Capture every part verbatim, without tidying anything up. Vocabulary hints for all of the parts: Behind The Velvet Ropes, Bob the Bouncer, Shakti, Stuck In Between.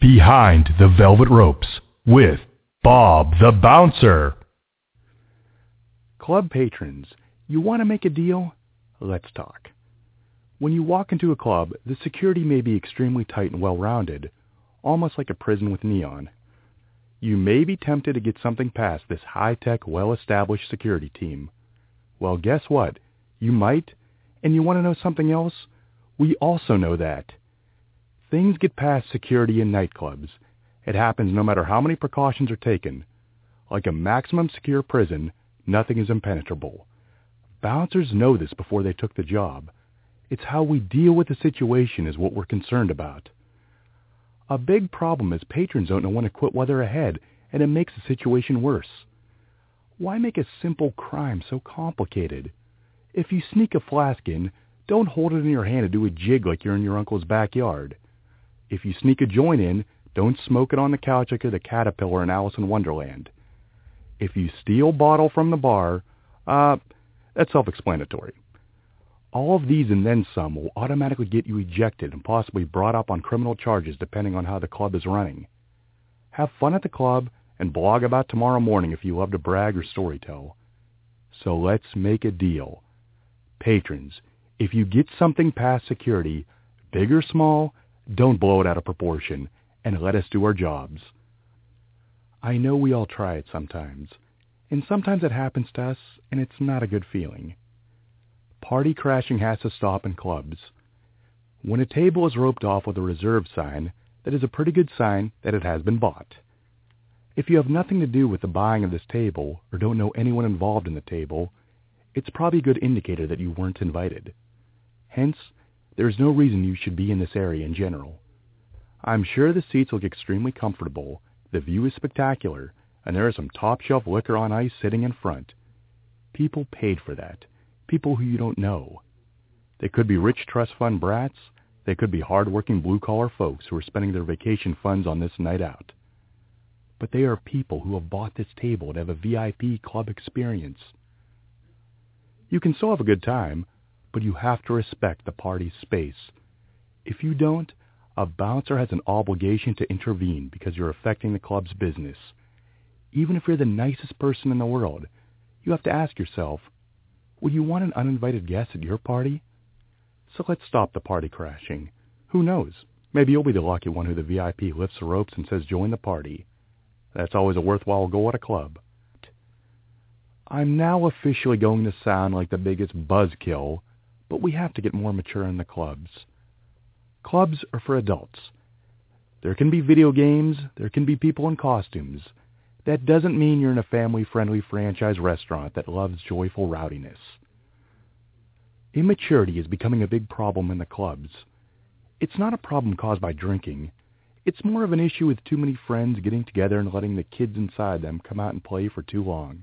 Behind the Velvet Ropes with Bob the Bouncer. Club patrons, you want to make a deal? Let's talk. When you walk into a club, the security may be extremely tight and well-rounded, almost like a prison with neon. You may be tempted to get something past this high-tech, well-established security team. Well, guess what? You might, and you want to know something else? We also know that. Things get past security in nightclubs. It happens no matter how many precautions are taken. Like a maximum secure prison, nothing is impenetrable. Bouncers know this before they took the job. It's how we deal with the situation is what we're concerned about. A big problem is patrons don't know when to quit while they're ahead, and it makes the situation worse. Why make a simple crime so complicated? If you sneak a flask in, don't hold it in your hand and do a jig like you're in your uncle's backyard. If you sneak a joint in, don't smoke it on the couch like you're the caterpillar in Alice in Wonderland. If you steal bottle from the bar, uh, that's self-explanatory. All of these and then some will automatically get you ejected and possibly brought up on criminal charges depending on how the club is running. Have fun at the club and blog about tomorrow morning if you love to brag or storytell. So let's make a deal. Patrons, if you get something past security, big or small, don't blow it out of proportion and let us do our jobs. I know we all try it sometimes, and sometimes it happens to us and it's not a good feeling. Party crashing has to stop in clubs. When a table is roped off with a reserve sign, that is a pretty good sign that it has been bought. If you have nothing to do with the buying of this table or don't know anyone involved in the table, it's probably a good indicator that you weren't invited. Hence, there is no reason you should be in this area in general. I'm sure the seats look extremely comfortable, the view is spectacular, and there is some top-shelf liquor on ice sitting in front. People paid for that. People who you don't know. They could be rich trust fund brats. They could be hard-working blue-collar folks who are spending their vacation funds on this night out. But they are people who have bought this table to have a V I P club experience. You can still have a good time, but you have to respect the party's space. If you don't, a bouncer has an obligation to intervene because you're affecting the club's business. Even if you're the nicest person in the world, you have to ask yourself, would you want an uninvited guest at your party? So let's stop the party crashing. Who knows? Maybe you'll be the lucky one who the V I P lifts the ropes and says join the party. That's always a worthwhile goal at a club. I'm now officially going to sound like the biggest buzzkill, but we have to get more mature in the clubs. Clubs are for adults. There can be video games. There can be people in costumes. That doesn't mean you're in a family-friendly franchise restaurant that loves joyful rowdiness. Immaturity is becoming a big problem in the clubs. It's not a problem caused by drinking. It's more of an issue with too many friends getting together and letting the kids inside them come out and play for too long.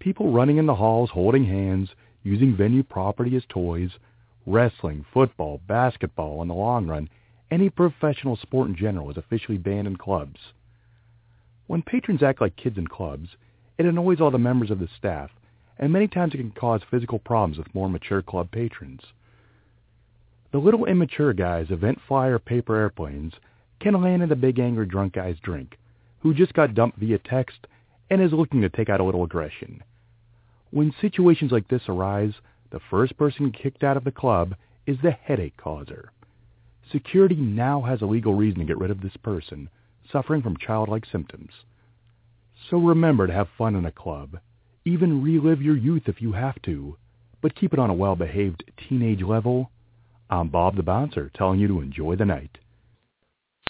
People running in the halls, holding hands, using venue property as toys, wrestling, football, basketball in the long run, any professional sport in general is officially banned in clubs. When patrons act like kids in clubs, it annoys all the members of the staff, and many times it can cause physical problems with more mature club patrons. The little immature guys' event flyer paper airplanes can land in the big angry drunk guy's drink, who just got dumped via text and is looking to take out a little aggression. When situations like this arise, the first person kicked out of the club is the headache causer. Security now has a legal reason to get rid of this person, suffering from childlike symptoms. So remember to have fun in a club. Even relive your youth if you have to, but keep it on a well-behaved teenage level. I'm Bob the Bouncer telling you to enjoy the night.